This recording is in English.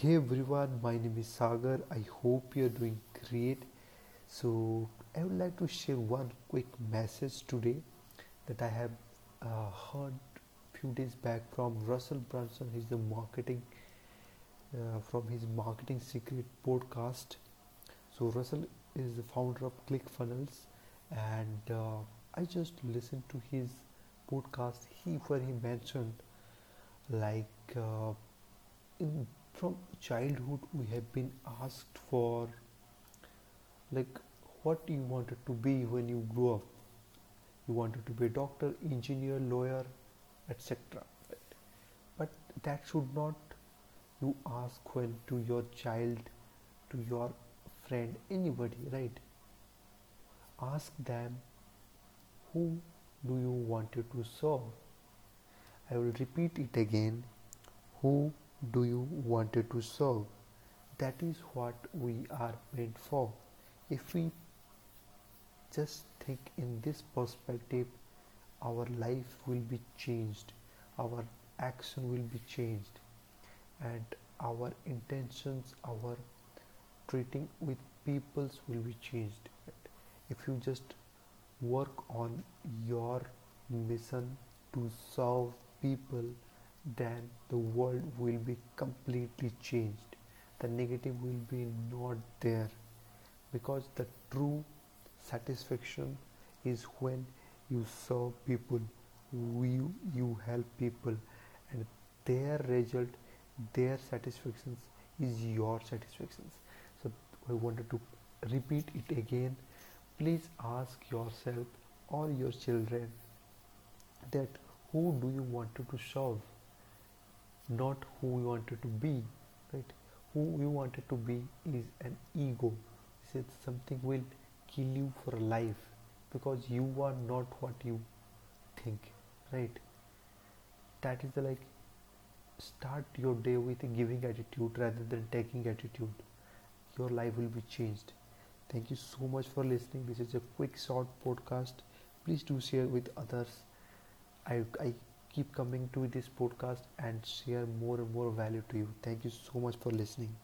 Hey everyone, my name is Sagar. I hope you're doing great. So I would like to share one quick message today that I have heard few days back from Russell Brunson. He's the marketing from his Marketing Secret podcast. So Russell is the founder of ClickFunnels, and I just listened to his podcast where he mentioned like from childhood we have been asked for like what you wanted to be when you grew up. You wanted to be a doctor, engineer, lawyer, etc. But that should not you ask when to your child, to your friend, anybody, right? Ask them, who do you wanted to serve? I will repeat it again. Who do you wanted to serve? That is what we are meant for. If we just think in this perspective, our life will be changed, our action will be changed, and our intentions, our treating with peoples will be changed. If you just work on your mission to serve people, then the world will be completely changed. The negative will be not there, because the true satisfaction is when you serve people, you help people, and their result, their satisfactions is your satisfactions. So I wanted to repeat it again. Please ask yourself or your children that who do you want to serve, not who you wanted to be, right? Who you wanted to be is an ego. It's something will kill you for life, because you are not what you think, right? That is like start your day with a giving attitude rather than taking attitude. Your life will be changed. Thank you so much for listening. This is a quick short podcast. Please do share with others. I keep coming to this podcast and share more and more value to you. Thank you so much for listening.